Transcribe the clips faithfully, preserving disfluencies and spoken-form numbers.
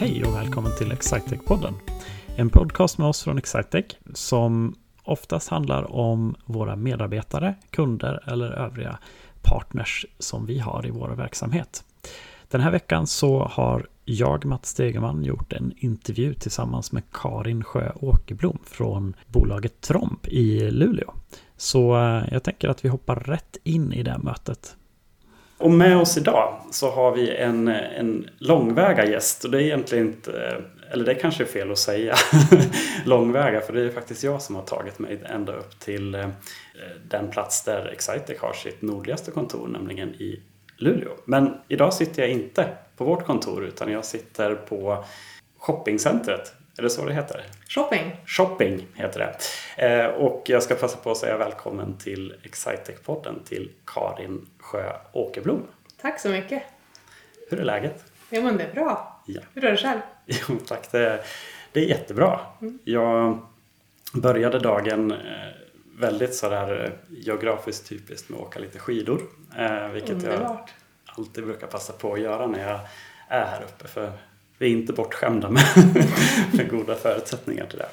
Hej och välkommen till Excitech-podden. En podcast med oss från Excitech som oftast handlar om våra medarbetare, kunder eller övriga partners som vi har i vår verksamhet. Den här veckan så har jag, Matt Stegeman, gjort en intervju tillsammans med Karin Sjöåkerblom från bolaget Tromb i Luleå. Så jag tänker att vi hoppar rätt in i det mötet. Och med oss idag så har vi en, en långväga gäst, och det är egentligen inte, eller det kanske är fel att säga långväga, för det är faktiskt jag som har tagit mig ända upp till den plats där Excitech har sitt nordligaste kontor, nämligen i Luleå. Men idag sitter jag inte på vårt kontor utan jag sitter på shoppingcentret. Är det så det heter? Shopping. Shopping heter det. Eh, och jag ska passa på att säga välkommen till Excitech-podden till Karin Sjöåkerblom. Tack så mycket. Hur är läget? Ja, men det är bra. Ja. Hur är det själv? Jo, tack. Det, det är jättebra. Mm. Jag började dagen väldigt sådär geografiskt typiskt med att åka lite skidor. Eh, vilket Underbart. Jag alltid brukar passa på att göra när jag är här uppe, för vi är inte bortskämda med för goda förutsättningar till det.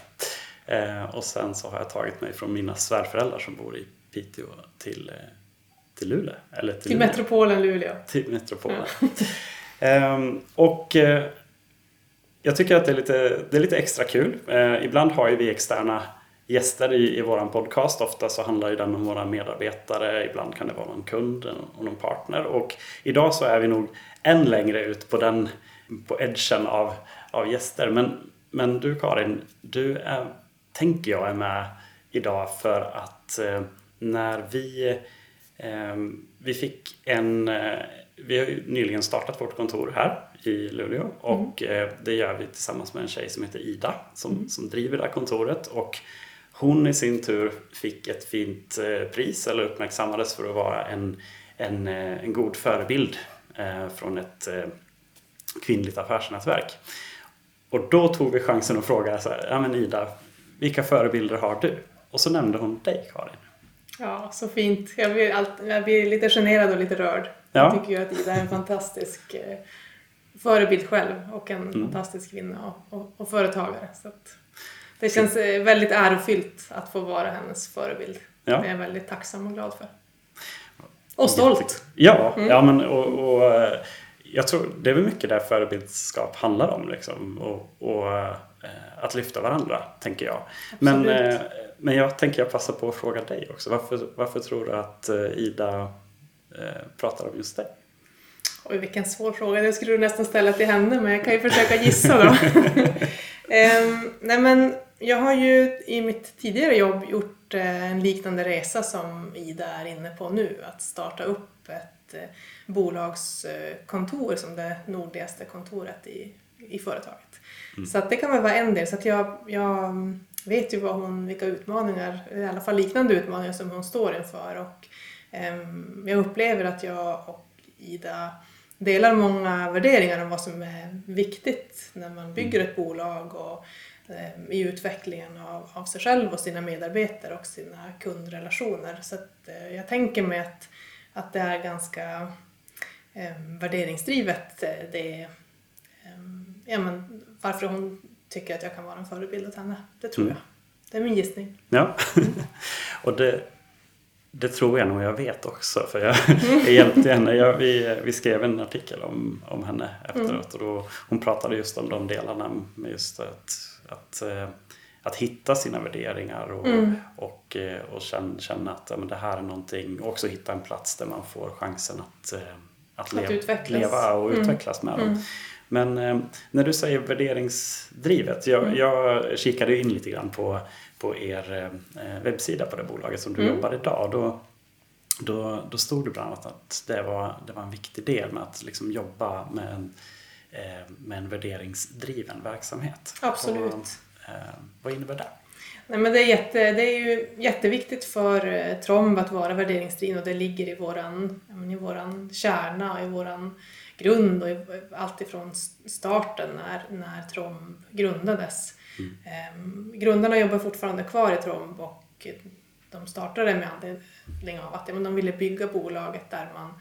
Eh, och sen så har jag tagit mig från mina svärföräldrar som bor i Piteå till, till Luleå. Eller till till Luleå. metropolen Luleå. Till metropolen. Mm. eh, och eh, jag tycker att det är lite, det är lite extra kul. Eh, ibland har ju vi externa gäster i, i vår podcast. Ofta så handlar ju den om våra medarbetare. Ibland kan det vara någon kund och någon partner. Och idag så är vi nog än längre ut på den på edgen av, av gäster. Men, men du Karin, du är, tänker jag är med idag för att eh, när vi eh, vi fick en eh, vi har ju nyligen startat vårt kontor här i Luleå och mm. eh, det gör vi tillsammans med en tjej som heter Ida som, mm. som driver det här kontoret, och hon i sin tur fick ett fint eh, pris eller uppmärksammades för att vara en, en, eh, en god förebild eh, från ett eh, kvinnligt affärsnätverk. Och då tog vi chansen att fråga så här, ja men Ida, vilka förebilder har du? Och så nämnde hon dig, Karin. Ja, så fint. Jag blir, allt, jag blir lite generad och lite rörd. Ja. Jag tycker ju att Ida är en fantastisk eh, förebild själv och en mm. fantastisk kvinna och, och, och företagare. Så att det känns så väldigt ärofyllt att få vara hennes förebild. Ja. Det är jag väldigt tacksam och glad för. Och stolt. Ja, mm. ja men och... och jag tror det är väl mycket där förebildskap handlar om liksom, och, och eh, att lyfta varandra, tänker jag. Men, eh, men jag tänker jag passar på att fråga dig också. Varför, varför tror du att eh, Ida eh, pratar om just dig? Oj, vilken svår fråga. Det skulle du nästan ställa till henne, men jag kan ju försöka gissa då. ehm, nej men, jag har ju i mitt tidigare jobb gjort eh, en liknande resa som Ida är inne på nu. Att starta upp ett bolagskontor som det nordligaste kontoret i, i företaget. Mm. Så att det kan väl vara en del. Så att jag, jag vet ju vad hon, vilka utmaningar, i alla fall liknande utmaningar som hon står inför. Och eh, jag upplever att jag och Ida delar många värderingar om vad som är viktigt när man bygger ett bolag och eh, i utvecklingen av, av sig själv och sina medarbetare och sina kundrelationer. Så att eh, jag tänker mig att Att det är ganska eh, värderingsdrivet. Det, eh, ja, men varför hon tycker att jag kan vara en förebild åt henne. Det tror mm. jag. Det är min gissning. Ja, och det, det tror jag nog jag vet också. För jag, jag hjälpte henne. Jag, vi, vi skrev en artikel om, om henne efteråt. Mm. Och då, hon pratade just om de delarna. Med just att, att, att hitta sina värderingar och... Mm. och och känna att ja, men det här är någonting, och också hitta en plats där man får chansen att, att, att leva, leva och mm. utvecklas med mm. dem. Men eh, när du säger värderingsdrivet, jag, mm. jag kikade in lite grann på, på er eh, webbsida på det bolaget som du mm. jobbar idag. Då, då, då stod det bland annat att det var, det var en viktig del med att liksom jobba med en, eh, med en värderingsdriven verksamhet. Absolut. Och, eh, vad innebär det? Nej, men det, är jätte, det är ju jätteviktigt för Tromb att vara värderingsdriven, och det ligger i våran, i våran kärna, i våran grund och i, allt ifrån starten när, när Tromb grundades. Mm. Ehm, grundarna jobbar fortfarande kvar i Tromb, och de startade med anledning av att de ville bygga bolaget där man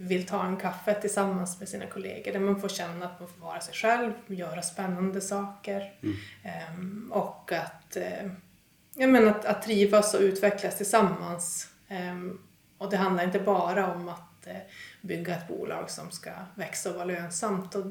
vill ta en kaffe tillsammans med sina kollegor. Där man får känna att man får vara sig själv, göra spännande saker. Mm. Um, och att, uh, jag menar, att, att trivas och utvecklas tillsammans. Um, och det handlar inte bara om att uh, bygga ett bolag som ska växa och vara lönsamt. Och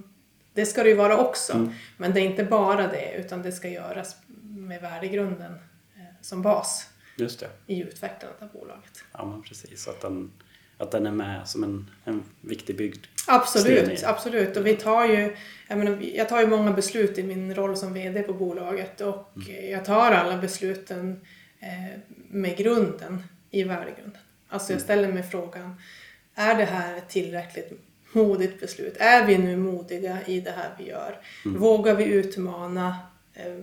det ska det ju vara också. Mm. Men det är inte bara det, utan det ska göras med värdegrunden uh, som bas. Just det. I utvecklandet av bolaget. Ja, men precis. Att den, att den är med som en, en viktig byggd. Absolut, absolut. Och vi tar ju, jag menar, jag tar ju många beslut i min roll som vd på bolaget. Och mm. jag tar alla besluten eh, med grunden i värdegrunden. Alltså jag ställer mig frågan, är det här ett tillräckligt modigt beslut? Är vi nu modiga i det här vi gör? Mm. Vågar vi utmana eh,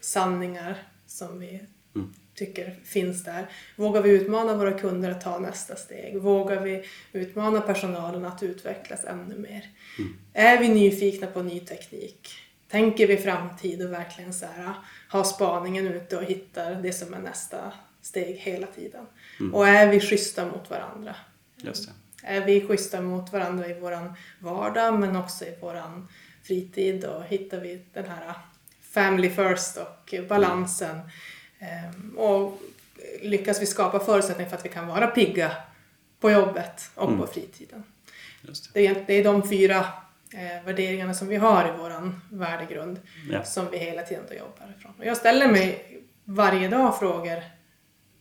sanningar som vi... Mm. tycker finns där. Vågar vi utmana våra kunder att ta nästa steg? Vågar vi utmana personalen att utvecklas ännu mer? Mm. Är vi nyfikna på ny teknik? Tänker vi framtid och verkligen så här, ha spaningen ute och hittar det som är nästa steg hela tiden? Mm. Och är vi schyssta mot varandra? Just det. Är vi schyssta mot varandra i våran vardag men också i våran fritid? Och hittar vi den här family first och balansen? Mm. Och lyckas vi skapa förutsättningar för att vi kan vara pigga på jobbet och mm. på fritiden. Just det. Det är de fyra värderingarna som vi har i vår värdegrund ja. Som vi hela tiden jobbar ifrån. Och jag ställer mig varje dag frågor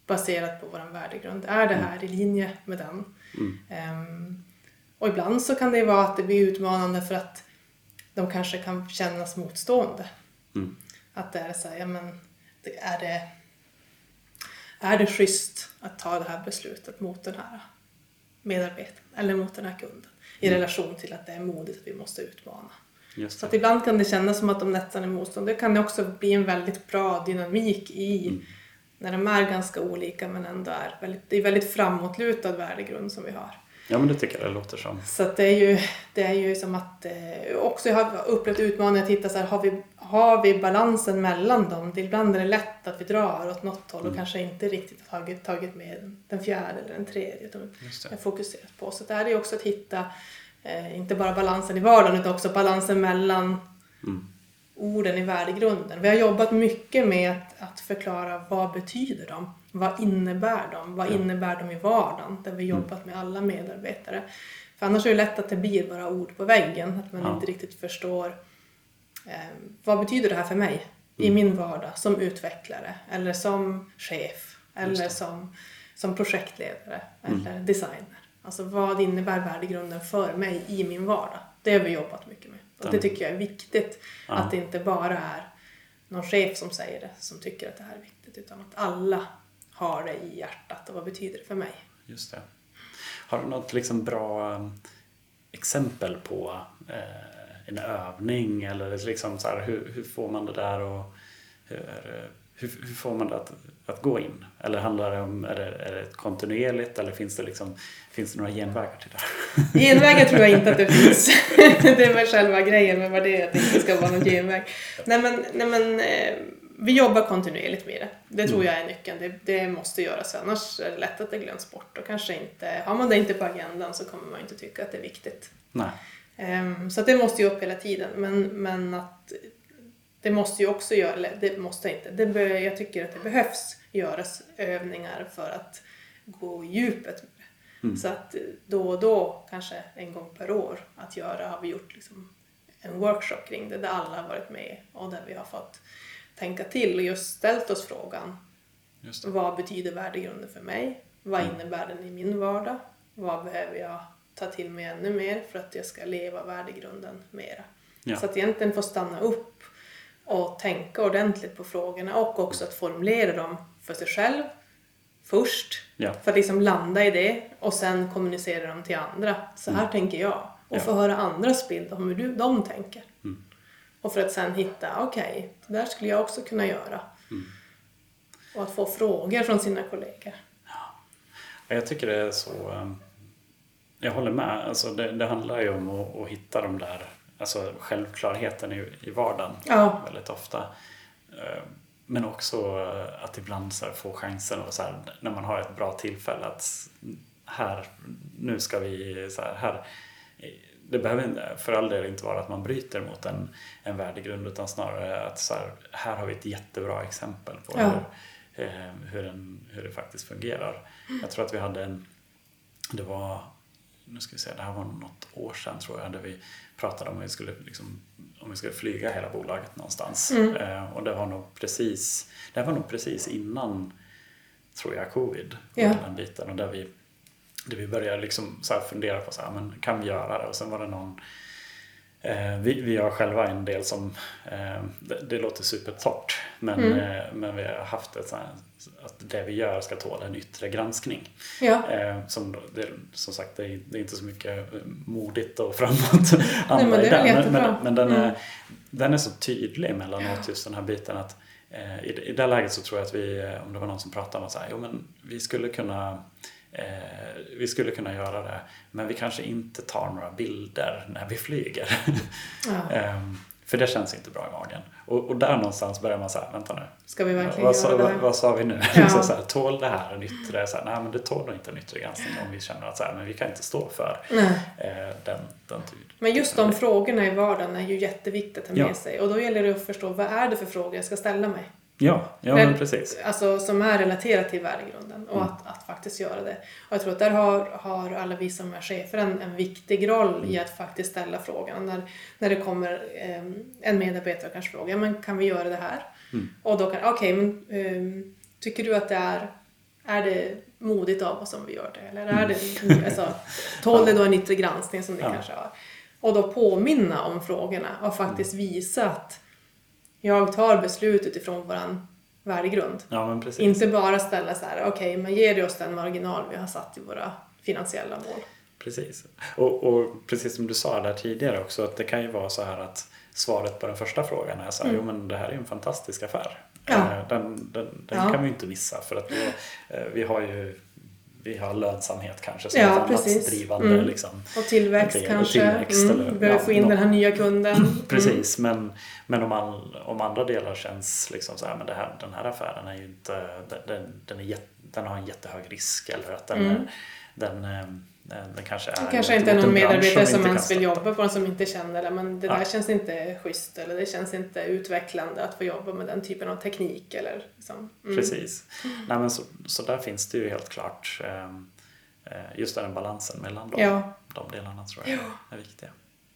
baserat på vår värdegrund. Är det här mm. i linje med den? Mm. Um, och ibland så kan det vara att det blir utmanande för att de kanske kan kännas motstående. Mm. Att det är så här, ja men... Det är, det, är det schysst att ta det här beslutet mot den här medarbetaren eller mot den här kunden i mm. relation till att det är modigt att vi måste utmana. Så att ibland kan det kännas som att de nästan är motstånd. Det kan också bli en väldigt bra dynamik i mm. när de är ganska olika men ändå är väldigt, det är väldigt framåtlutad värdegrund som vi har. Ja, men det tycker jag det låter som. Så att det är ju, det är ju som att... Eh, också jag har upplevt utmaningen att hitta så här, har vi, har vi balansen mellan dem? Det ibland är det lätt att vi drar åt något håll och mm. kanske inte riktigt har tagit, tagit med den fjärde eller den tredje. Utan jag fokuserat på. Så det här är ju också att hitta eh, inte bara balansen i vardagen utan också balansen mellan mm. orden i värdegrunden. Vi har jobbat mycket med att, att förklara vad betyder de? Vad innebär de? Vad ja. Innebär de i vardagen? Där vi jobbat med alla medarbetare. För annars är det lätt att det blir bara ord på väggen. Att man ja. Inte riktigt förstår. Eh, vad betyder det här för mig? Mm. I min vardag. Som utvecklare. Eller som chef. Eller som, som projektledare. Mm. Eller designer. Alltså vad innebär värdegrunden för mig i min vardag? Det har vi jobbat mycket med. Och det tycker jag är viktigt. Ja. Att det inte bara är någon chef som säger det. Som tycker att det här är viktigt. Utan att alla... har det i hjärtat och vad betyder det för mig? Just det. Har du något liksom bra exempel på eh, en övning eller liksom så här, hur, hur får man det där och hur, hur, hur får man det att, att gå in? Eller handlar det om, är det, är det kontinuerligt eller finns det, liksom, finns det några genvägar till det? Genvägar tror jag inte att det finns. Det är väl själva grejen med vad det är att det inte ska vara någon genväg. Nej men... Nej, men eh, vi jobbar kontinuerligt med det. Det tror jag är nyckeln. Det, det måste göras. Annars är det lätt att det glöms bort. Och kanske inte, har man det inte på agendan så kommer man inte tycka att det är viktigt. Nej. Um, så att det måste ju upp hela tiden. Men, men att det måste ju också göra... Det måste inte. Det be, jag tycker att det behövs göras övningar för att gå djupet med det. Mm. Så att då och då, kanske en gång per år, att göra har vi gjort liksom en workshop kring det. Där alla har varit med och där vi har fått... tänka till och just ställt oss frågan. Just det. Vad betyder värdegrunden för mig? Vad mm. innebär den i min vardag? Vad behöver jag ta till mig ännu mer för att jag ska leva värdegrunden mera? Ja. Så att egentligen få stanna upp och tänka ordentligt på frågorna och också att formulera dem för sig själv först. Ja. För att liksom landa i det och sen kommunicera dem till andra. Så här mm. tänker jag. Och ja. Få höra andras bild om hur du, de tänker. Mm. Och för att sen hitta, okej, okay, det där skulle jag också kunna göra. Mm. Och att få frågor från sina kollegor. Ja, jag tycker det är så... Jag håller med. Alltså det, det handlar ju om att, att hitta de där... Alltså självklarheten i, i vardagen. Ja. Väldigt ofta. Men också att ibland så här få chansen. Och så här, när man har ett bra tillfälle att... Här, nu ska vi så här, här. Det behöver för all del inte vara att man bryter mot en, en värdegrund, utan snarare att så här, här har vi ett jättebra exempel på ja. hur, eh, hur, den, hur det faktiskt fungerar. Jag tror att vi hade en, det var, nu ska vi se, det här var något år sedan tror jag, där vi pratade om att vi skulle, liksom, om vi skulle flyga hela bolaget någonstans. Mm. Eh, och det var nog precis, det här var nog precis innan, tror jag, covid och ja. den biten, och där vi Det vi började liksom så här fundera på så här, men kan vi göra det? Och sen var det någon, eh, vi, vi har själva en del som, eh, det, det låter supertort, men, mm. eh, men vi har haft ett så här, att det vi gör ska tåla en yttre granskning. Ja. Eh, som, det, som sagt, det är, det är inte så mycket modigt och framåt. Nej, men, det är den. men, men, men den, mm. är, den är så tydlig mellanåt, ja. just den här biten att eh, i, i det läget så tror jag att vi, om det var någon som pratade om så här, jo men vi skulle kunna Eh, vi skulle kunna göra det, men vi kanske inte tar några bilder när vi flyger. Ja. eh, för det känns inte bra i magen, och, och där någonstans börjar man så här, vänta nu, ska vi verkligen vad, göra så, vad, vad sa vi nu? Ja. så, så här, tål det här en yttre, så här, nej men det tål nog inte en yttre granskning om vi känner att så här, men vi kan inte stå för eh, den, den typen. Men just de frågorna i vardagen är ju jätteviktigt att ta med ja. sig, och då gäller det att förstå, vad är det för frågor jag ska ställa mig? Ja, ja men precis. Alltså som är relaterat till värdegrunden, och mm. att, att faktiskt göra det. Och jag tror att där har, har alla vi som är chefer en, en viktig roll mm. i att faktiskt ställa frågan. När, när det kommer eh, en medarbetare och kanske frågar, men kan vi göra det här? Mm. Och då kan, okej, okay, men eh, tycker du att det är, är det modigt av oss som vi gör det? Eller är mm. det, alltså, tål det då en yttre granskning som det ja. kanske har? Och då påminna om frågorna och faktiskt mm. visa att jag tar beslut utifrån våran värdegrund. Ja, men precis. Inte bara ställa så här, okej, okay, men ger det oss den marginal vi har satt i våra finansiella mål. Precis. Och, och precis som du sa där tidigare också, att det kan ju vara så här att svaret på den första frågan är så här, mm. jo men det här är en fantastisk affär. Ja. Den, den, den ja. kan vi ju inte missa, för att vi, vi har ju vi har lönsamhet kanske som ja, ett annatsdrivande. Mm. Liksom. Och tillväxt del, kanske. Tillväxt, mm. eller, börjar ja, få in någon, den här nya kunden. Precis, mm. men, men om, all, om andra delar känns liksom så här, men det här, den här affären är ju inte, den, den, är, den har en jättehög risk, eller att den, mm. är, den, den kanske är... Det kanske inte är någon medarbetare som, som ens vill jobba på den, som inte känner, eller men det där ja. känns inte schysst, eller det känns inte utvecklande att få jobba med den typen av teknik, eller liksom. Mm. Precis. Mm. Nej, men så, så där finns det ju helt klart eh, just den balansen mellan de, ja. de delarna, tror jag ja. är viktiga.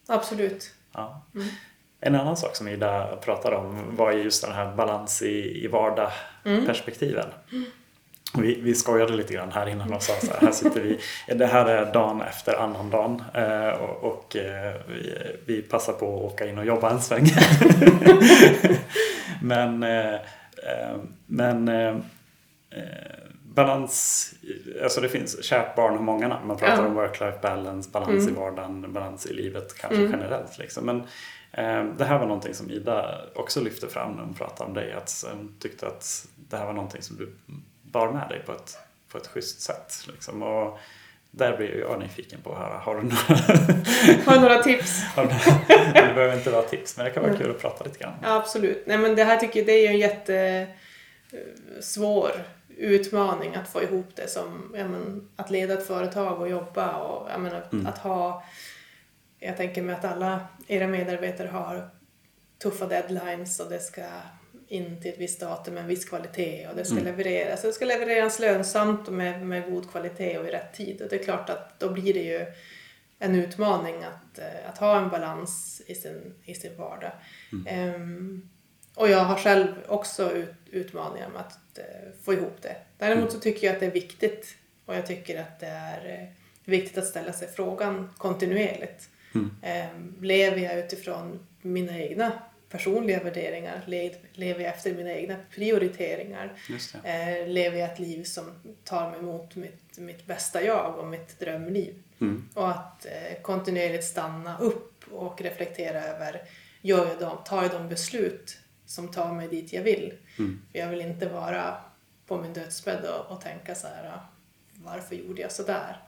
Absolut. Ja. Mm. En annan sak som Ida pratade om var just den här balans i, i vardagsperspektiven. Mm. Vi, vi skojade lite grann här innan och sa så här, här sitter vi, det här är dagen efter annan dagen eh, och, och vi, vi passar på att åka in och jobba en sväng. men eh, men eh, balans, alltså det finns kärt barn och många namn, man pratar ja. om work-life balance, balans mm. i vardagen, balans i livet kanske mm. generellt liksom, men det här var någonting som Ida också lyfte fram när hon pratade om dig, att hon tyckte att det här var någonting som du bar med dig på ett, på ett schysst sätt liksom. Och där blir jag nyfiken på att höra, har du några, har du några tips? Det behöver inte vara tips, men det kan vara kul att prata lite grann. Ja, absolut. Nej, men det här tycker jag, det är ju en jättesvår utmaning att få ihop det som, jag men, att leda ett företag och jobba och jag men, att, mm. att ha. Jag tänker mig att alla era medarbetare har tuffa deadlines, och det ska in till ett visst datum med en viss kvalitet, och det ska mm. levereras. Det ska levereras lönsamt och med, med god kvalitet och i rätt tid. Och det är klart att då blir det ju en utmaning att, att ha en balans i sin, i sin vardag. Mm. Um, och jag har själv också ut, utmaningar med att uh, få ihop det. Däremot så tycker jag att det är viktigt, och jag tycker att det är viktigt att ställa sig frågan kontinuerligt. Mm. Lever jag utifrån mina egna personliga värderingar? Lever jag efter mina egna prioriteringar? Just det. Lever jag ett liv som tar mig mot mitt, mitt bästa jag och mitt drömliv? Mm. Och att kontinuerligt stanna upp och reflektera över, gör jag de, tar jag de beslut som tar mig dit jag vill? Mm. För jag vill inte vara på min dödsbädd och, och tänka så här, varför gjorde jag så där?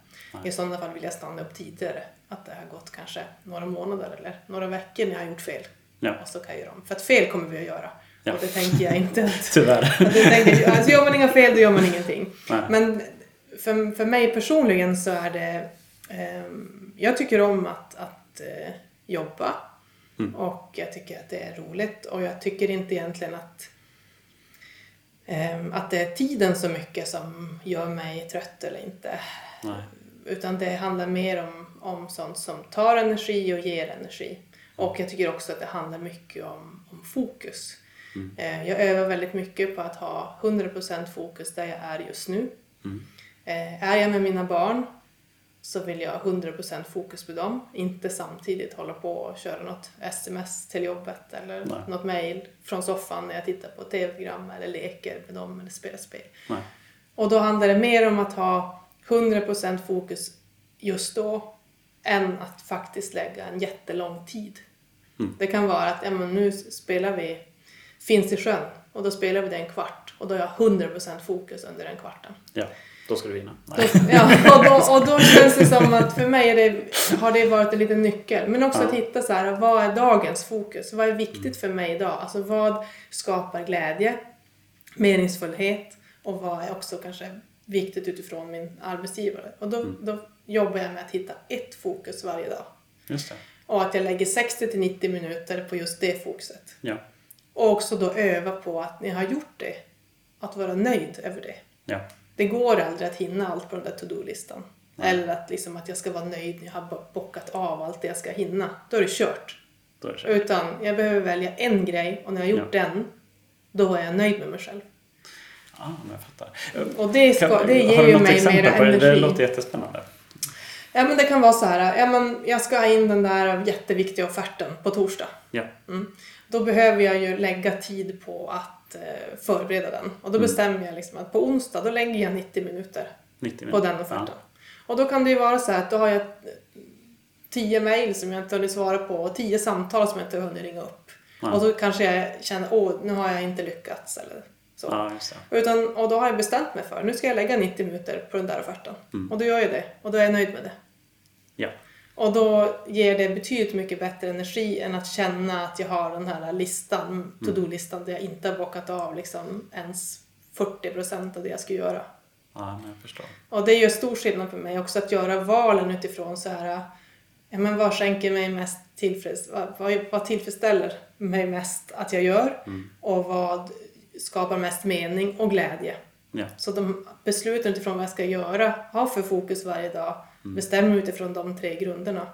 I sådana fall vill jag stanna upp tidigare. Att det har gått kanske några månader eller några veckor när jag har gjort fel. Ja. Och så kan jag göra om. För att fel kommer vi att göra. Ja. Och det tänker jag inte. Att, tyvärr. Att jag tänker, alltså gör man inga fel, då gör man ingenting. Nej. Men för, för mig personligen så är det jag tycker om att, att jobba. Mm. Och jag tycker att det är roligt. Och jag tycker inte egentligen att, att det är tiden så mycket som gör mig trött eller inte. Nej. Utan det handlar mer om, om sånt som tar energi och ger energi. Och jag tycker också att det handlar mycket om, om fokus. Mm. Jag övar väldigt mycket på att ha hundra procent fokus där jag är just nu. Mm. Är jag med mina barn så vill jag ha hundra procent fokus på dem. Inte samtidigt hålla på och köra något sms till jobbet eller Nej. Något mejl från soffan när jag tittar på tv-program eller leker med dem eller spelar spel. Nej. Och då handlar det mer om att ha hundra procent fokus just då än att faktiskt lägga en jättelång tid. Mm. Det kan vara att ja, men nu spelar vi Finns i sjön och då spelar vi det en kvart och då har jag hundra procent fokus under den kvarten. Ja, då ska du vinna. Nej. Då, ja, och, då, och då känns det som att för mig är det, har det varit en liten nyckel. Men också ja. Att hitta så här, vad är dagens fokus? Vad är viktigt mm. för mig idag? Alltså vad skapar glädje, meningsfullhet och vad är också kanske viktigt utifrån min arbetsgivare? Och då, mm. då jobbar jag med att hitta ett fokus varje dag. Just det. Och att jag lägger sextio till nittio minuter på just det fokuset. Ja. Och också då öva på att ni har gjort det. Att vara nöjd över det. Ja. Det går aldrig att hinna allt på den där to-do-listan. Nej. Eller att, liksom, att jag ska vara nöjd när jag har bockat av allt det jag ska hinna. Då är det kört. Då är det kört. Utan jag behöver välja en grej. Och när jag har gjort ja. Den, då är jag nöjd med mig själv. Ja, ah, men jag fattar. Och det, ska, kan, det ger ju mig mer energi. Det låter jättespännande. Ja, men det kan vara så här. Ja, men jag ska ha in den där jätteviktiga offerten på torsdag. Ja. Mm. Då behöver jag ju lägga tid på att eh, förbereda den. Och då mm. bestämmer jag liksom att på onsdag då lägger jag nittio minuter, nittio minuter. På den offerten. Ja. Och då kan det ju vara så här att då har jag tio mejl som jag inte hunnit svara på och tio samtal som jag inte hunnit ringa upp. Ja. Och då kanske jag känner, åh nu har jag inte lyckats eller så. Ja, just det. Utan, och då har jag bestämt mig för, nu ska jag lägga nittio minuter på den där offerten. Mm. Och då gör jag det och då är jag nöjd med det. Ja. Och då ger det betydligt mycket bättre energi än att känna att jag har den här listan, to-do-listan, där jag inte har bockat av liksom ens fyrtio procent av det jag ska göra. Ja, men jag förstår. Och det gör stor skillnad för mig också att göra valen utifrån så här, ja, men vad skänker mig mest tillfreds, vad, vad tillfredsställer mig mest att jag gör mm. och vad skapar mest mening och glädje. Ja. Så de besluten utifrån vad jag ska göra, ha för fokus varje dag. Mm. Bestämmer utifrån de tre grunderna.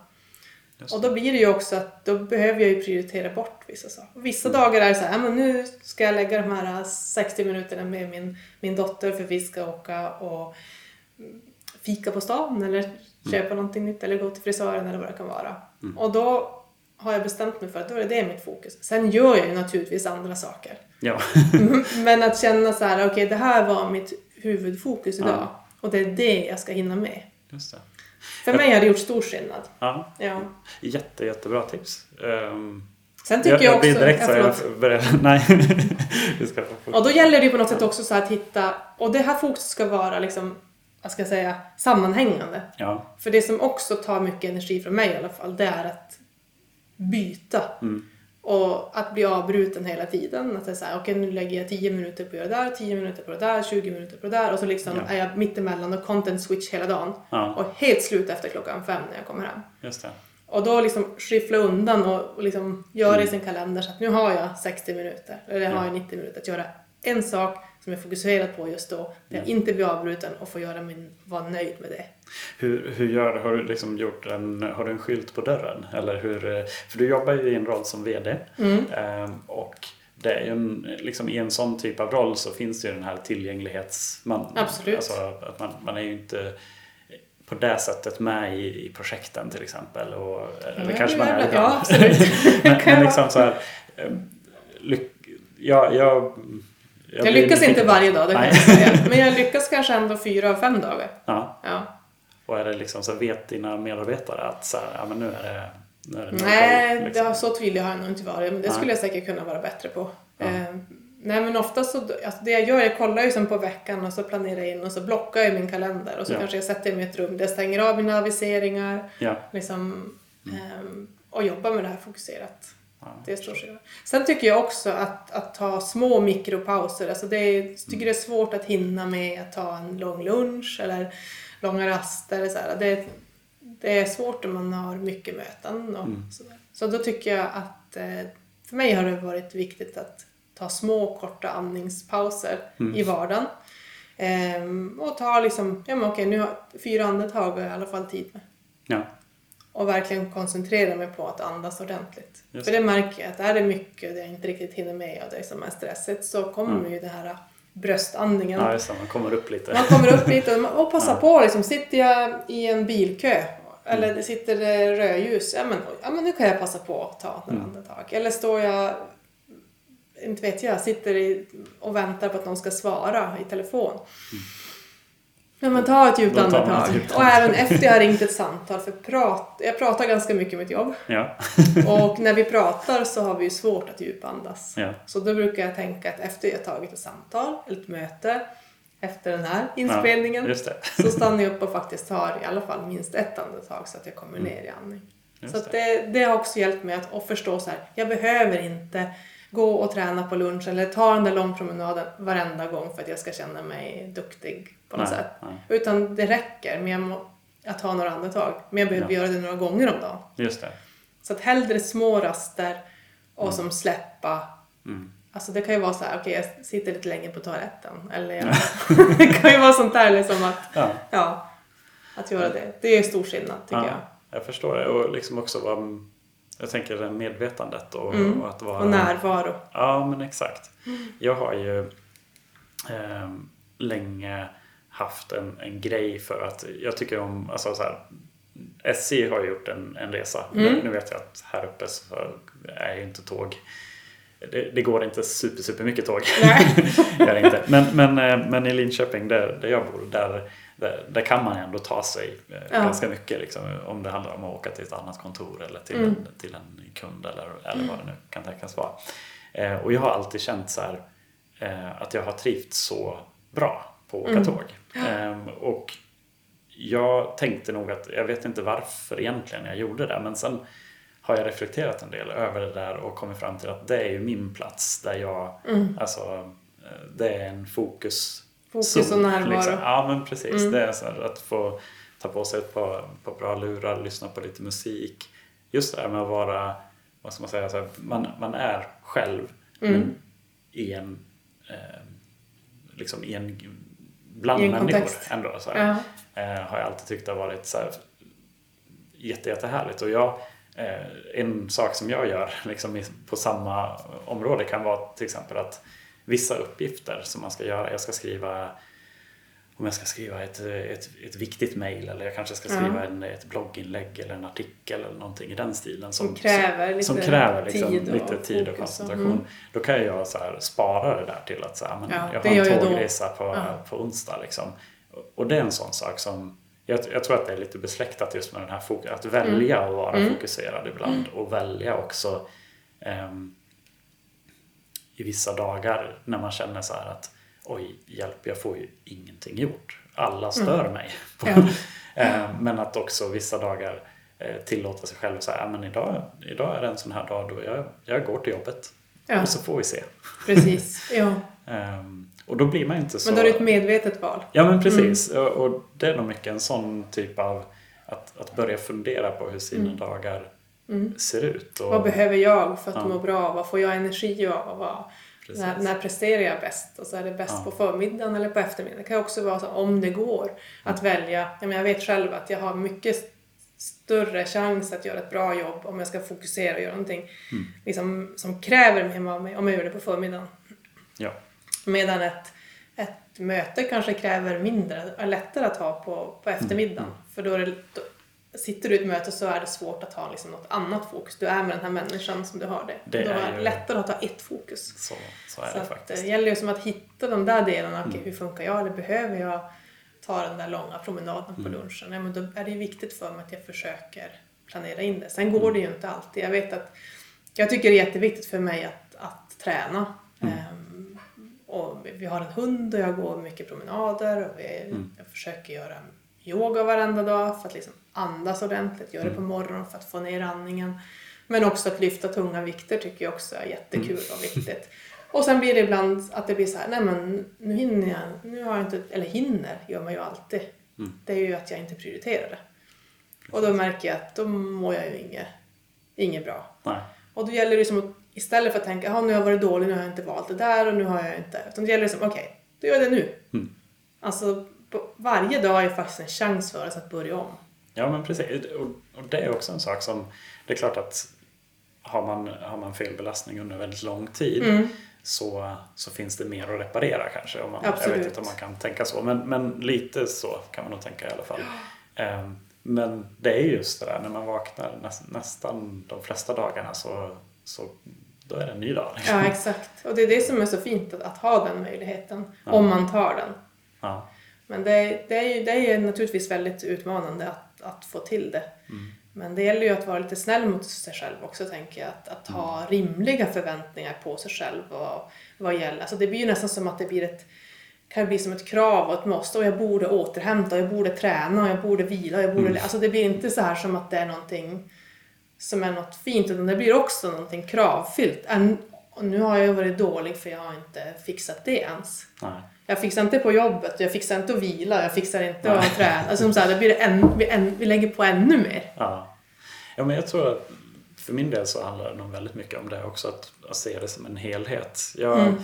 Och då blir det ju också att då behöver jag ju prioritera bort vissa saker. Vissa mm. dagar är det så här, men nu ska jag lägga de här sextio minuterna med min, min dotter för vi ska åka och fika på stan eller köpa mm. någonting nytt eller gå till frisören eller vad det kan vara. Mm. Och då har jag bestämt mig för att då är det mitt fokus. Sen gör jag ju naturligtvis andra saker. Ja. Men att känna så här, okej okay, det här var mitt huvudfokus idag ja. Och det är det jag ska hinna med. Just det. För mig har det gjort stor skillnad. Ja. Ja. Jätte, jättebra tips. Um, Sen tycker jag, jag också... Direkt, jag jag nej. ska och då gäller det på något sätt också så att hitta... Och det här fokuset ska vara liksom, jag ska säga, sammanhängande. Ja. För det som också tar mycket energi från mig i alla fall, det är att byta. Mm. Och att bli avbruten hela tiden. Att det är så här, okej okay, nu lägger jag tio minuter på det där, tio minuter på det där, tjugo minuter på det där. Och så liksom ja. Är jag mittemellan och content switch hela dagen. Ja. Och helt slut efter klockan fem när jag kommer hem. Just det. Och då liksom skyffla undan och, och liksom göra mm. i sin kalender så att nu har jag sextio minuter. Eller ja. Har jag nittio minuter att göra en sak som jag är fokuserad på just då. Där jag inte blir avbruten och får göra min, vara nöjd med det. Hur, hur gör du? Har du liksom gjort en, har du en skylt på dörren? Eller hur, för du jobbar ju i en roll som vd. Mm. Och det är en, liksom, i en sån typ av roll så finns det ju den här tillgänglighets... Man, absolut. Alltså, att man, man är ju inte... på det sättet med i, i projekten till exempel. Och, eller ja, kanske man är... Bra. Ja, absolut. men, men liksom så här... Lyck, ja, jag... Jag, jag lyckas inte varje dag, det kan jag säga. Men jag lyckas kanske ändå fyra av fem dagar. Ja. Ja. Och är det liksom så vet dina medarbetare att så här, ja, men nu är det... Nu är det nej, dag, liksom. Det har, så tydlig har jag nog inte varit. Men det nej. Skulle jag säkert kunna vara bättre på. Ja. Eh, nej, men ofta så... Alltså det jag gör, jag kollar ju sen på veckan och så planerar jag in och så blockar jag min kalender. Och så ja. Kanske jag sätter mig i ett rum där jag stänger av mina aviseringar. Ja. Liksom, mm. eh, och jobbar med det här fokuserat. Det står sig. Sen tycker jag också att, att ta små mikropauser. Alltså det är, jag tycker det är svårt att hinna med att ta en lång lunch eller långa raster. Så här. Det, Det är svårt om man har mycket möten och mm. sådär. Så då tycker jag att för mig har det varit viktigt att ta små korta andningspauser mm. i vardagen. Ehm, och ta liksom, ja men okej, nu har fyra andetag har jag i alla fall tid med. Ja. Och verkligen koncentrera mig på att andas ordentligt. Just. För det märker jag att är det mycket det jag inte riktigt hinner med och det som är stressigt så kommer mm. ju det här bröstandningen. Ja, just det, man kommer upp lite. Man kommer upp lite och passar ja. på liksom, sitter jag i en bilkö eller mm. sitter det rödljus, ja men, ja men nu kan jag passa på att ta några mm. andetag. Eller står jag, inte vet jag, sitter i, och väntar på att någon ska svara i telefon. Mm. Ja, men ta ett djupt andetag. Och även efter jag ringt ett samtal. För prat, jag pratar ganska mycket om mitt jobb. Ja. Och när vi pratar så har vi ju svårt att djupandas. Ja. Så då brukar jag tänka att efter jag tagit ett samtal, ett möte, efter den här inspelningen. Ja, just det. Så stannar jag upp och faktiskt tar i alla fall minst ett andetag så att jag kommer ner i andning. Just så att det, det har också hjälpt mig att, att förstå så här. Jag behöver inte gå och träna på lunch eller ta den där långpromenaden varenda gång för att jag ska känna mig duktig på något nej, sätt. Nej. Utan det räcker med att ta några andetag. Men jag behöver ja. göra det några gånger om dagen. Just det. Så att hellre små raster och mm. som släppa. Mm. Alltså det kan ju vara så här, okej okay, jag sitter lite längre på toaletten. Eller jag, det kan ju vara sånt där liksom att, ja. Ja, att göra det. Det är stor skillnad tycker ja, jag. Jag förstår det. Och liksom också vad... Jag tänker det medvetandet och, mm. och att vara... Och närvaro. Ja, men exakt. Mm. Jag har ju eh, länge haft en, en grej för att jag tycker om... Alltså så här, S C har gjort en, en resa. Mm. Nu vet jag att här uppe så är ju inte tåg. Det, det går inte super, super mycket tåg. Nej. inte. Men, men, men i Linköping, där, där jag bor, där... Där, där kan man ändå ta sig eh, ja. ganska mycket liksom, om det handlar om att åka till ett annat kontor eller till, mm. en, till en kund eller, eller mm. vad det nu kan tänkas vara. Eh, och jag har alltid känt så här, eh, att jag har trivts så bra på att åka mm. tåg. Eh, och jag tänkte nog att, jag vet inte varför egentligen jag gjorde det, men sen har jag reflekterat en del över det där och kommit fram till att det är ju min plats där jag, mm. alltså det är en fokus Fokus och närvaro. Liksom. Ja, men precis. Mm. Det är så här, att få ta på sig ett par, par bra lurar, lyssna på lite musik. Just det här med att vara, vad ska man säga, så här, man, man är själv mm. men i en, eh, liksom i en bland I en människor kontext. Ändå. Så här. Uh-huh. Eh, har jag alltid tyckt har varit så här, jätte, jättehärligt. Och jag, eh, en sak som jag gör liksom, på samma område kan vara till exempel att vissa uppgifter som man ska göra. Jag ska skriva, om jag ska skriva ett, ett, ett viktigt mejl eller jag kanske ska skriva mm. en, ett blogginlägg eller en artikel eller någonting i den stilen som, som kräver, som, lite, som kräver liksom, tid och, lite tid och koncentration. Mm. Då kan jag så här, spara det där till att så här, men ja, jag har en tågresa på, ja. på onsdag. Liksom. Och det är en sån sak som, jag, jag tror att det är lite besläktat just med den här fokus, att välja mm. att vara mm. fokuserad ibland mm. och välja också... Um, i vissa dagar när man känner så här att oj, hjälp, jag får ju ingenting gjort. Alla stör mm. mig. Ja. Men att också vissa dagar tillåta sig själv och säga, men idag, idag är det en sån här dag då jag, jag går till jobbet. Ja. Och så får vi se. Precis, ja. Och då blir man inte så... Men då är det ett medvetet val. Ja, men precis. Mm. Och det är nog mycket en sån typ av att, att börja fundera på hur sina mm. dagar... Mm. ser ut. Och, vad behöver jag för att ja. må bra? Vad får jag energi av? Vad, när, när presterar jag bäst? Och så är det bäst ja. på förmiddagen eller på eftermiddagen. Det kan också vara så, om det går att mm. välja. Jag, menar, jag vet själv att jag har mycket större chans att göra ett bra jobb om jag ska fokusera och göra någonting mm. liksom, som kräver mig hemma av mig om jag gör det på förmiddagen. Ja. Medan ett, ett möte kanske kräver mindre, är lättare att ha på, på eftermiddagen. Mm. För då är det... Då, sitter du i ett möte så är det svårt att ha liksom något annat fokus. Du är med den här människan som du har det. det Då är det ju... lättare att ha ett fokus. Så, så är så det faktiskt. Det gäller ju som att hitta de där delarna. Mm. Okej, hur funkar jag? Eller behöver jag ta den där långa promenaden mm. på lunchen? Ja, men då är det ju viktigt för mig att jag försöker planera in det. Sen går mm. det ju inte alltid. Jag vet att jag tycker det är jätteviktigt för mig att, att träna. Mm. Ehm, och vi har en hund och jag går mycket promenader. Och vi, mm. jag försöker göra yoga varenda dag för att liksom andas ordentligt, gör mm. det på morgonen för att få ner andningen. Men också att lyfta tunga vikter tycker jag också är jättekul mm. och viktigt. Och sen blir det ibland att det blir så här, nej men nu hinner jag, nu har jag inte, eller hinner gör man ju alltid. Mm. Det är ju att jag inte prioriterar det. Och då märker jag att då mår jag ju inget, inget bra. Nej. Och då gäller det liksom att istället för att tänka, nu har jag varit dålig, nu har jag inte valt det där och nu har jag inte. Utan det gäller liksom, okej, okay, då gör jag det nu. Mm. Alltså varje dag är faktiskt en chans för oss att börja om. Ja men precis, och, och det är också en sak som, det är klart att har man, har man fel belastning under väldigt lång tid mm. så, så finns det mer att reparera kanske. Om man, jag vet inte om man kan tänka så, men, men lite så kan man nog tänka i alla fall. Um, men det är just det där, när man vaknar näst, nästan de flesta dagarna så, så då är det en ny dag. Liksom. Ja exakt, och det är det som är så fint att, att ha den möjligheten, ja. Om man tar den. Ja. Men det, det, är ju, det är naturligtvis väldigt utmanande att, att få till det. Mm. Men det gäller ju att vara lite snäll mot sig själv också, tänker jag. Att, att ha rimliga förväntningar på sig själv och vad gäller. Alltså det blir ju nästan som att det blir ett, kan bli som ett krav och ett måste. Och jag borde återhämta, och jag borde träna, och jag borde vila. Och jag borde, mm. Alltså det blir inte så här som att det är någonting som är något fint. Utan det blir också någonting kravfyllt. Och nu har jag varit dålig för jag har inte fixat det ens. Nej. Jag fixar inte på jobbet, jag fixar inte att vila, jag fixar inte ja. Att träna. Alltså, så här, det blir en, vi, en, vi lägger på ännu mer. Ja. Ja, men jag tror att för min del så handlar det nog väldigt mycket om det också. Att, att se det som en helhet. Jag, mm.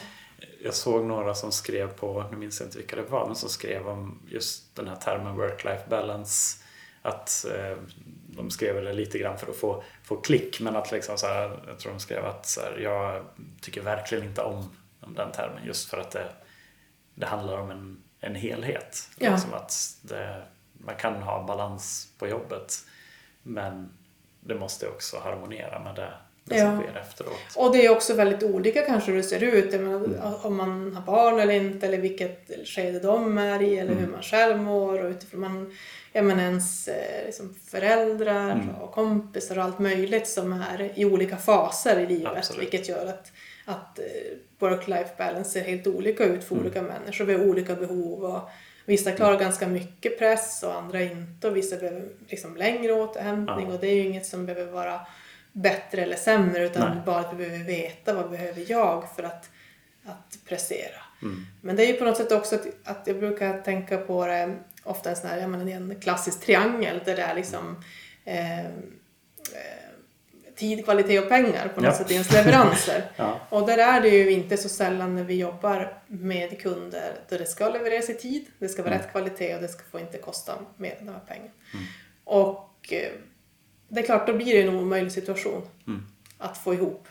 jag såg några som skrev på, nu minns jag inte vilka det var, men som skrev om just den här termen work-life balance. Att eh, de skrev det lite grann för att få, få klick. Men att liksom så här, jag tror de skrev att så här, jag tycker verkligen inte om, om den termen just för att det... Det handlar om en, en helhet. Ja. Liksom att det, man kan ha balans på jobbet. Men det måste också harmonera med det, det ja. Som sker efteråt. Och det är också väldigt olika kanske hur det ser ut. Jag menar, mm. om man har barn eller inte. Eller vilket skede de är i. Eller mm. hur man själv mår. Och utifrån man, jag menar, ens liksom föräldrar mm. och kompisar och allt möjligt. Som är i olika faser i livet. Absolut. Vilket gör att... att work-life balance ser helt olika ut för mm. olika människor. Vi har olika behov och vissa klarar mm. ganska mycket press och andra inte. Och vissa behöver liksom längre återhämtning ja. Och det är ju inget som behöver vara bättre eller sämre utan Nej. Bara att vi behöver veta vad behöver jag för att, att prestera. Mm. Men det är ju på något sätt också att, att jag brukar tänka på det ofta en sån här, jag menar, en klassisk triangel där det är liksom... Eh, tid, kvalitet och pengar på något ja. Sätt i ens leveranser. ja. Och där är det ju inte så sällan när vi jobbar med kunder då det ska levereras i tid, det ska vara mm. rätt kvalitet och det ska få inte kosta mer än de här pengarna. Mm. Och det är klart, då blir det en omöjlig situation mm. att få ihop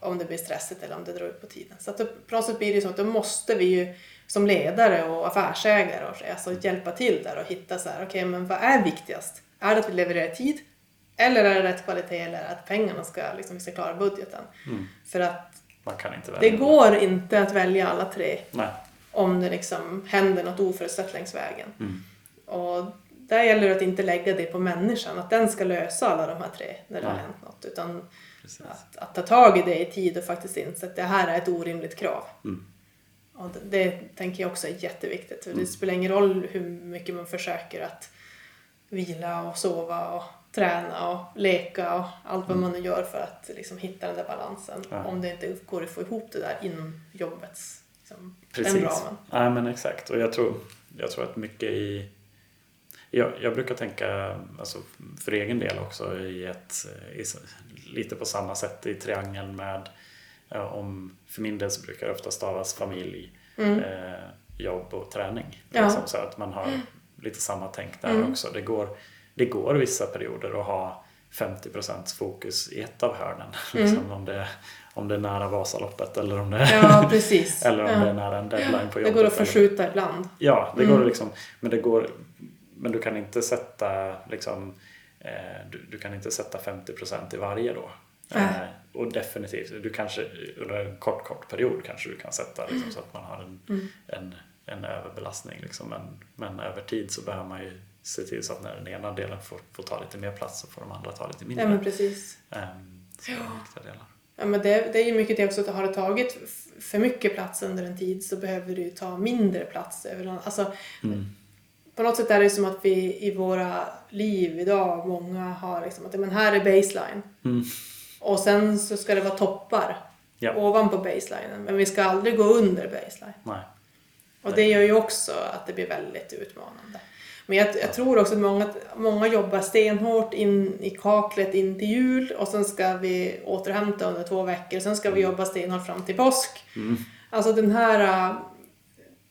om det blir stressigt eller om det drar ut på tiden. Så att då, på något sätt blir det så att då måste vi ju som ledare och affärsägare och, alltså, hjälpa till där och hitta så här, okej okay, men vad är viktigast? Är det att vi levererar i tid? Eller är det rätt kvalitet eller att pengarna ska, liksom, ska klara budgeten. Mm. För att man kan inte välja. Det går inte att välja alla tre. Nej. Om det liksom händer något oförutsett längs vägen. Mm. Och där gäller det att inte lägga det på människan. Att den ska lösa alla de här tre när det ja. Har hänt något. Utan att, att ta tag i det i tid och faktiskt inse att det här är ett orimligt krav. Mm. Och det, det tänker jag också är jätteviktigt. För mm. det spelar ingen roll hur mycket man försöker att vila och sova och träna och leka och allt vad man nu gör för att liksom hitta den där balansen. Ja. Om det inte går att få ihop det där inom jobbets liksom, precis. Den ramen. Ja, men exakt. Och jag tror, jag tror att mycket i... Jag, jag brukar tänka alltså, för egen del också i ett, i, lite på samma sätt i triangeln med... Om, för min del så brukar det ofta stavas familj, mm. eh, jobb och träning. Ja. Liksom, så att man har lite samma tänk där mm. också. Det går... Det går vissa perioder att ha femtio procent fokus i ett av hörnen. Mm. Liksom om, det, om det är nära Vasaloppet eller om det är, ja, precis. eller om ja. Det är nära en deadline på jobbet. Det går att förskjuta ibland. Ja, det mm. går liksom, men, det går, men du kan inte sätta, liksom, eh, du, du kan inte sätta femtio procent i varje då. Äh. Eh, och definitivt, du kanske, under en kort, kort period kanske du kan sätta liksom, så att man har en, mm. en, en överbelastning. Liksom. Men, men över tid så behöver man ju se till så att när den ena delen får, får ta lite mer plats så får de andra ta lite mindre. Ja, men precis. Um, så ja. Delar. Ja, men det, det är ju mycket det också att har det tagit för mycket plats under en tid så behöver du ta mindre plats. Alltså, mm. på något sätt är det som att vi i våra liv idag, många har liksom att men här är baseline. Mm. Och sen så ska det vara toppar ja. Ovanpå baselinen. Men vi ska aldrig gå under baseline. Nej. Och det gör ju också att det blir väldigt utmanande. Men jag, jag tror också att många, många jobbar stenhårt in i kaklet in till jul. Och sen ska vi återhämta under två veckor. Sen ska vi jobba stenhårt fram till påsk. Mm. Alltså den här...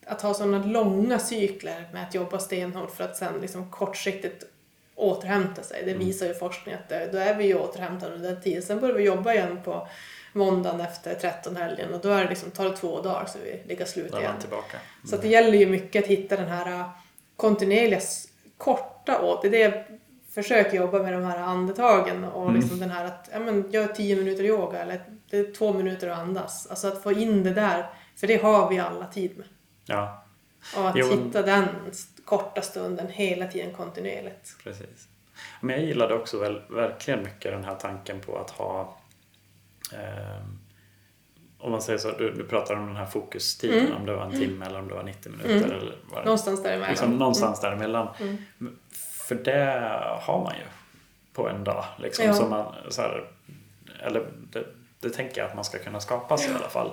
Att ha sådana långa cykler med att jobba stenhårt för att sen liksom kortsiktigt återhämta sig. Det visar ju forskning att det, då är vi ju återhämtade under den tiden. Sen börjar vi jobba igen på måndagen efter trettonhelgen. Och då är det liksom, tar det två dagar så vi ligger slut igen. Tillbaka. Mm. Så att det gäller ju mycket att hitta den här kontinuerliga korta åt. Det är det jag försöker jobba med, de här andetagen. Och liksom mm. den här att ja, men, gör tio minuter yoga eller det är två minuter att andas. Alltså att få in det där. För det har vi alla tid med. Ja. Och att jo, hitta den korta stunden hela tiden kontinuerligt. Precis. Men jag gillade också väl, verkligen mycket den här tanken på att ha eh, om man säger så, du, du pratar om den här fokustiden, mm. om det var en timme mm. eller om det var nittio minuter mm. eller vad det, någonstans däremellan. Liksom, någonstans mm. däremellan. Mm. För det har man ju på en dag liksom, ja. Som man, så här, eller det, det tänker jag att man ska kunna skapa sig ja. I alla fall.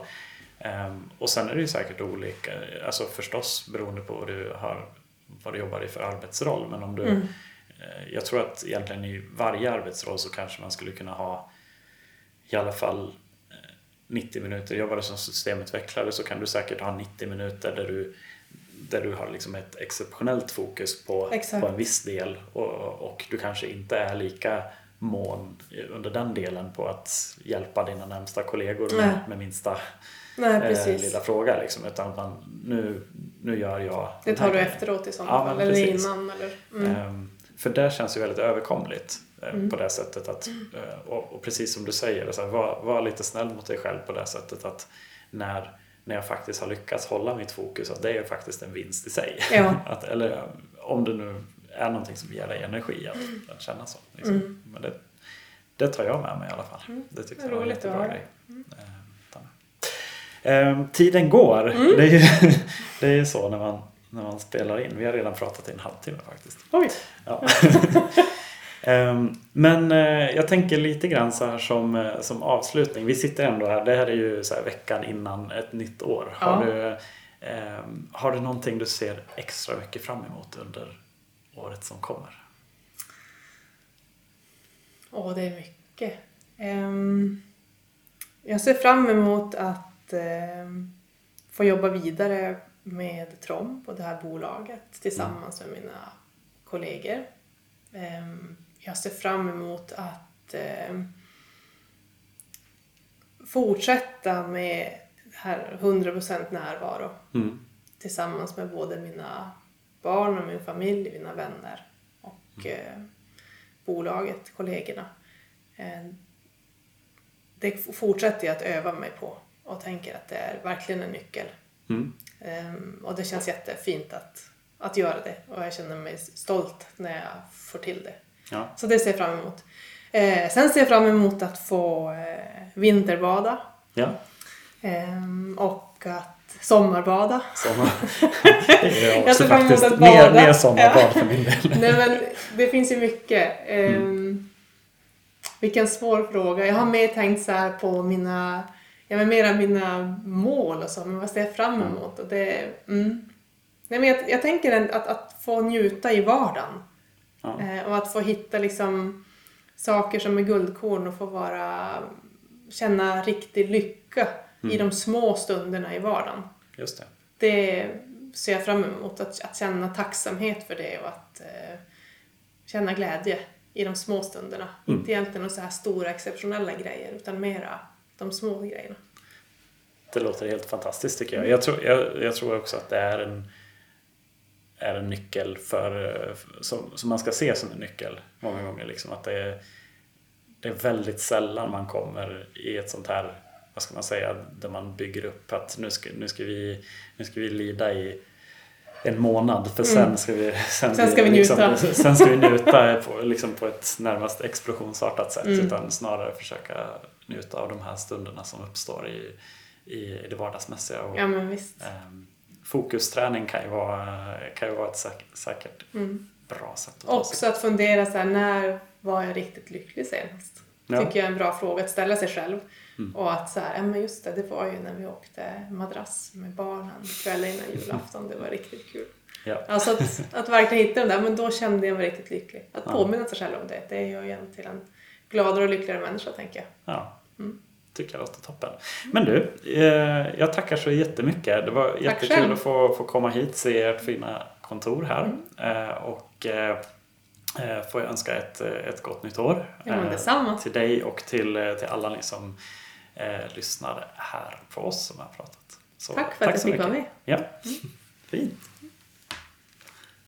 Um, och sen är det ju säkert olika, alltså förstås beroende på vad du, har, vad du jobbar i för arbetsroll, men om du, mm. eh, jag tror att egentligen i varje arbetsroll så kanske man skulle kunna ha i alla fall nittio minuter, jobbar du som systemutvecklare så kan du säkert ha nittio minuter där du, där du har liksom ett exceptionellt fokus på, på en viss del och, och du kanske inte är lika mån under den delen på att hjälpa dina närmsta kollegor med, mm. med minsta Nej, precis. Lilla fråga liksom, utan man, nu, nu gör jag... Det tar du efteråt i sådana ja, fall, eller precis. Innan. Eller, mm. För där känns det väldigt överkomligt mm. på det sättet. Att, och, och precis som du säger, så här, var, var lite snäll mot dig själv på det sättet att när, när jag faktiskt har lyckats hålla mitt fokus, att det är faktiskt en vinst i sig. Ja. Att, eller om det nu är någonting som ger dig energi att, mm. att känna så. Liksom. Mm. Men det, det tar jag med mig i alla fall. Mm. Det tyckte jag var en jättebra grej. Mm. Ehm, tiden går. Mm. Det är ju det är så när man, när man spelar in. Vi har redan pratat i en halvtimme faktiskt. Oj. Ja. ehm, men eh, jag tänker lite grann så här som, som avslutning. Vi sitter ändå här. Det här är ju så här veckan innan ett nytt år. Har, ja. du, eh, har du någonting du ser extra mycket fram emot under året som kommer? Åh, det är mycket. Ehm, jag ser fram emot att få jobba vidare med Tromb och det här bolaget tillsammans med mina kollegor. Jag ser fram emot att fortsätta med det här hundra procent närvaro mm. tillsammans med både mina barn och min familj, mina vänner och mm. bolaget, kollegorna. Det fortsätter jag att öva mig på. Och tänker att det är verkligen en nyckel. Mm. Um, och det känns jättefint att, att göra det. Och jag känner mig stolt när jag får till det. Ja. Så det ser jag fram emot. Uh, sen ser jag fram emot att få uh, vinterbada. Ja. Um, och att sommarbada. Sommar. Det är också faktiskt att bada. Mer, mer sommarbad ja. För min del. Nej, men det finns ju mycket. Um, mm. Vilken svår fråga. Jag har mer tänkt så här på mina... Ja, men mera mina mål och så. Men vad ser jag fram emot? Och det, mm. Nej, men jag, jag tänker att, att få njuta i vardagen. Ja. Eh, och att få hitta liksom, saker som är guldkorn. Och få vara, känna riktig lycka mm. i de små stunderna i vardagen. Just det. Det ser jag fram emot. Att, att känna tacksamhet för det. Och att eh, känna glädje i de små stunderna. Mm. Inte egentligen så här stora exceptionella grejer. Utan mera... de små grejerna. Det låter helt fantastiskt tycker jag. Jag tror, jag, jag tror också att det är en, är en nyckel för, som, som man ska se som en nyckel många gånger. Liksom. Att det, är, det är väldigt sällan man kommer i ett sånt här, vad ska man säga, där man bygger upp att nu ska, nu ska, vi, nu ska vi lida i en månad för sen ska vi sen, sen ska vi njuta, liksom, sen ska vi njuta på, liksom på ett närmast explosionsartat sätt mm. utan snarare försöka njuta av de här stunderna som uppstår i, i det vardagsmässiga och, ja, men visst. Eh, fokusträning kan ju vara, kan ju vara ett säk, säkert mm. bra sätt att också att fundera så här, när var jag riktigt lycklig senast Ja. Tycker jag är en bra fråga att ställa sig själv. Mm. Och att så här, men just det, det var ju när vi åkte madrass med barnen kvällen innan julafton. Det var riktigt kul. Ja. Alltså att, att verkligen hitta den där, men då kände jag mig riktigt lycklig. Att ja. påminna sig själv om det, det gör ju en till en gladare och lyckligare människa, tänker jag. Ja, mm. tycker jag låter toppen. Men du, eh, jag tackar så jättemycket. Det var Tack jättekul själv. att få, få komma hit, se ert fina kontor här. Mm. Eh, och... Eh, får jag önska ett, ett gott nytt år ja, till dig och till, till alla ni som eh, lyssnar här på oss som har pratat. Så, tack för tack att du fick vara med. Ja, mm. fint.